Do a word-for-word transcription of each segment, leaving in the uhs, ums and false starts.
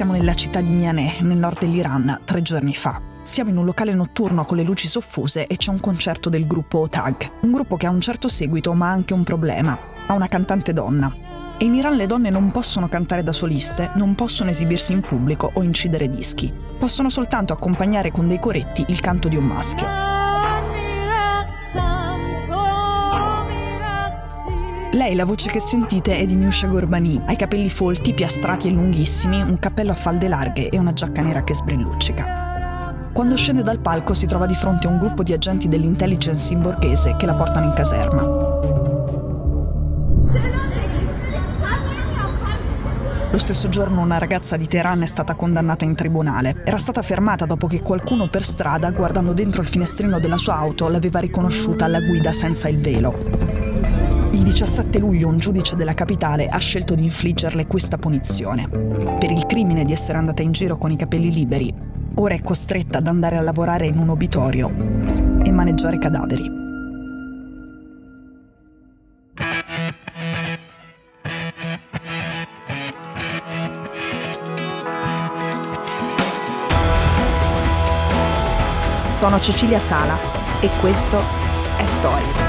siamo nella città di Mianeh, nel nord dell'Iran, tre giorni fa. Siamo in un locale notturno con le luci soffuse e c'è un concerto del gruppo Otagh, un gruppo che ha un certo seguito ma ha anche un problema, ha una cantante donna. E in Iran le donne non possono cantare da soliste, non possono esibirsi in pubblico o incidere dischi. Possono soltanto accompagnare con dei coretti il canto di un maschio. Lei, la voce che sentite, è di Niusha Ghorbani, ha i capelli folti, piastrati e lunghissimi, un cappello a falde larghe e una giacca nera che sbrilluccica. Quando scende dal palco si trova di fronte a un gruppo di agenti dell'intelligence in borghese che la portano in caserma. Lo stesso giorno una ragazza di Teheran è stata condannata in tribunale. Era stata fermata dopo che qualcuno per strada, guardando dentro il finestrino della sua auto, l'aveva riconosciuta alla guida senza il velo. Il diciassette luglio un giudice della capitale ha scelto di infliggerle questa punizione. Per il crimine di essere andata in giro con i capelli liberi, ora è costretta ad andare a lavorare in un obitorio e maneggiare cadaveri. Sono Cecilia Sala e questo è Stories.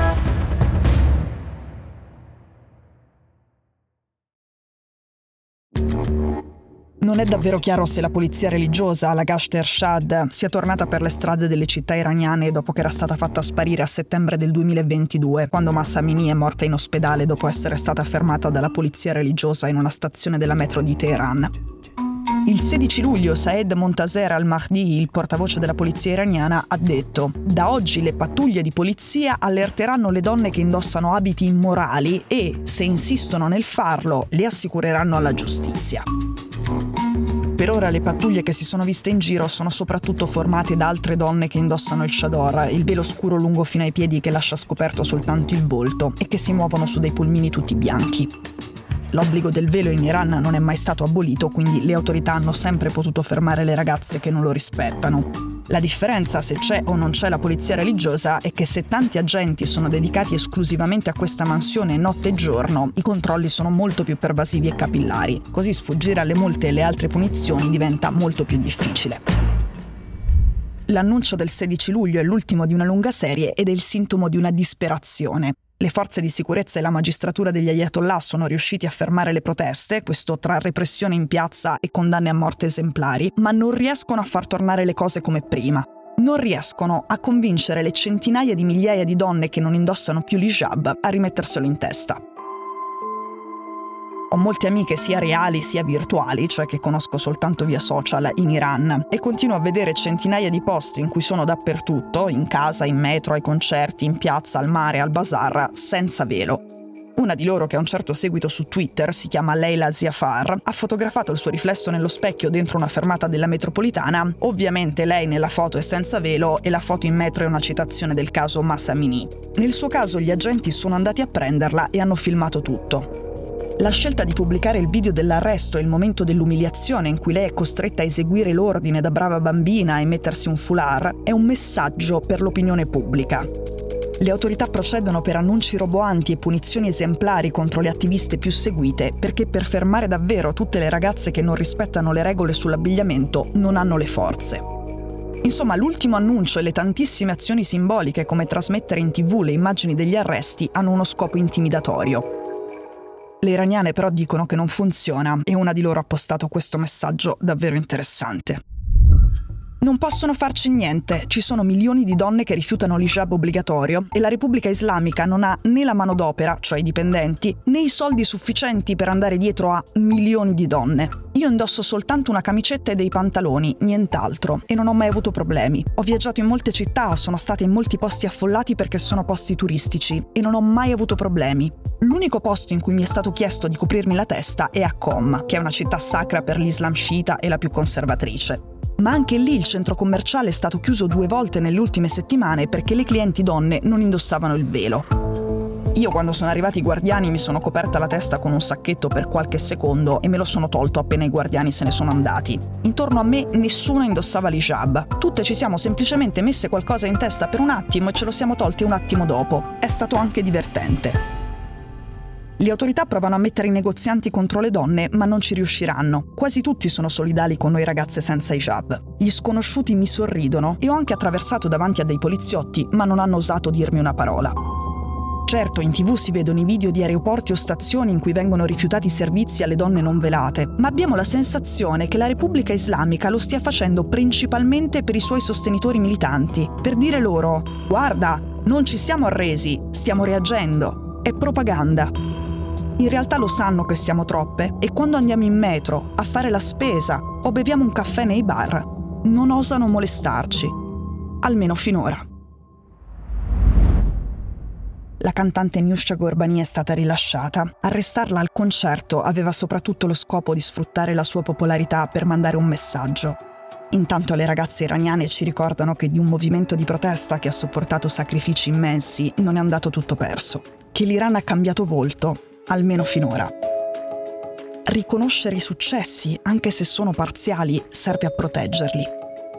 Non è davvero chiaro se la polizia religiosa, la Gasht-e Ershad, sia tornata per le strade delle città iraniane dopo che era stata fatta sparire a settembre del duemilaventidue, quando Mahsa Amini è morta in ospedale dopo essere stata fermata dalla polizia religiosa in una stazione della metro di Teheran. Il sedici luglio Saed Montazer Al Mahdi, il portavoce della polizia iraniana, ha detto: «Da oggi le pattuglie di polizia allerteranno le donne che indossano abiti immorali e, se insistono nel farlo, le assicureranno alla giustizia». Per ora le pattuglie che si sono viste in giro sono soprattutto formate da altre donne che indossano il chador, il velo scuro lungo fino ai piedi che lascia scoperto soltanto il volto, e che si muovono su dei pulmini tutti bianchi. L'obbligo del velo in Iran non è mai stato abolito, quindi le autorità hanno sempre potuto fermare le ragazze che non lo rispettano. La differenza, se c'è o non c'è la polizia religiosa, è che se tanti agenti sono dedicati esclusivamente a questa mansione notte e giorno, i controlli sono molto più pervasivi e capillari. Così sfuggire alle multe e le altre punizioni diventa molto più difficile. L'annuncio del sedici luglio è l'ultimo di una lunga serie ed è il sintomo di una disperazione. Le forze di sicurezza e la magistratura degli Ayatollah sono riusciti a fermare le proteste, questo tra repressione in piazza e condanne a morte esemplari, ma non riescono a far tornare le cose come prima. Non riescono a convincere le centinaia di migliaia di donne che non indossano più l'hijab a rimetterselo in testa. Ho molte amiche sia reali sia virtuali, cioè che conosco soltanto via social, in Iran, e continuo a vedere centinaia di post in cui sono dappertutto, in casa, in metro, ai concerti, in piazza, al mare, al bazar, senza velo. Una di loro, che ha un certo seguito su Twitter, si chiama Leila Ziafar, ha fotografato il suo riflesso nello specchio dentro una fermata della metropolitana. Ovviamente lei nella foto è senza velo e la foto in metro è una citazione del caso Mahsa Amini. Nel suo caso gli agenti sono andati a prenderla e hanno filmato tutto. La scelta di pubblicare il video dell'arresto e il momento dell'umiliazione in cui lei è costretta a eseguire l'ordine da brava bambina e mettersi un foulard è un messaggio per l'opinione pubblica. Le autorità procedono per annunci roboanti e punizioni esemplari contro le attiviste più seguite, perché per fermare davvero tutte le ragazze che non rispettano le regole sull'abbigliamento non hanno le forze. Insomma, l'ultimo annuncio e le tantissime azioni simboliche, come trasmettere in tivù le immagini degli arresti, hanno uno scopo intimidatorio. Le iraniane però dicono che non funziona e una di loro ha postato questo messaggio davvero interessante. Non possono farci niente, ci sono milioni di donne che rifiutano l'hijab obbligatorio e la Repubblica Islamica non ha né la manodopera, cioè i dipendenti, né i soldi sufficienti per andare dietro a milioni di donne. Io indosso soltanto una camicetta e dei pantaloni, nient'altro, e non ho mai avuto problemi. Ho viaggiato in molte città, sono stata in molti posti affollati perché sono posti turistici e non ho mai avuto problemi. L'unico posto in cui mi è stato chiesto di coprirmi la testa è a Qom, che è una città sacra per l'Islam sciita e la più conservatrice. Ma anche lì il centro commerciale è stato chiuso due volte nelle ultime settimane perché le clienti donne non indossavano il velo. Io, quando sono arrivati i guardiani, mi sono coperta la testa con un sacchetto per qualche secondo e me lo sono tolto appena i guardiani se ne sono andati. Intorno a me nessuna indossava l'hijab. Tutte ci siamo semplicemente messe qualcosa in testa per un attimo e ce lo siamo tolti un attimo dopo. È stato anche divertente. Le autorità provano a mettere i negozianti contro le donne, ma non ci riusciranno. Quasi tutti sono solidali con noi ragazze senza hijab. Gli sconosciuti mi sorridono e ho anche attraversato davanti a dei poliziotti, ma non hanno osato dirmi una parola. Certo, in tivù si vedono i video di aeroporti o stazioni in cui vengono rifiutati servizi alle donne non velate, ma abbiamo la sensazione che la Repubblica Islamica lo stia facendo principalmente per i suoi sostenitori militanti, per dire loro «Guarda, non ci siamo arresi, stiamo reagendo». È propaganda. In realtà lo sanno che siamo troppe e quando andiamo in metro, a fare la spesa o beviamo un caffè nei bar, non osano molestarci. Almeno finora. La cantante Niusha Ghorbani è stata rilasciata. Arrestarla al concerto aveva soprattutto lo scopo di sfruttare la sua popolarità per mandare un messaggio. Intanto le ragazze iraniane ci ricordano che di un movimento di protesta che ha sopportato sacrifici immensi non è andato tutto perso. Che l'Iran ha cambiato volto, almeno finora. Riconoscere i successi, anche se sono parziali, serve a proteggerli.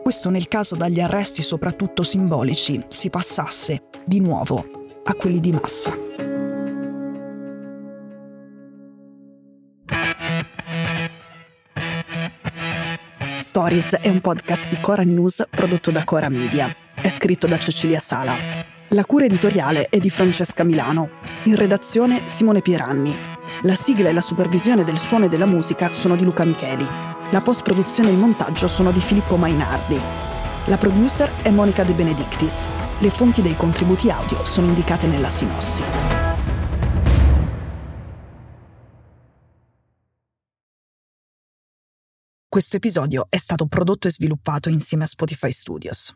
Questo nel caso dagli arresti soprattutto simbolici si passasse, di nuovo, a quelli di massa. Stories è un podcast di Cora News prodotto da Cora Media. È scritto da Cecilia Sala. La cura editoriale è di Francesca Milano. In redazione Simone Pieranni. La sigla e la supervisione del suono e della musica sono di Luca Micheli. La post-produzione e il montaggio sono di Filippo Mainardi. La producer è Monica De Benedictis. Le fonti dei contributi audio sono indicate nella sinossi. Questo episodio è stato prodotto e sviluppato insieme a Spotify Studios.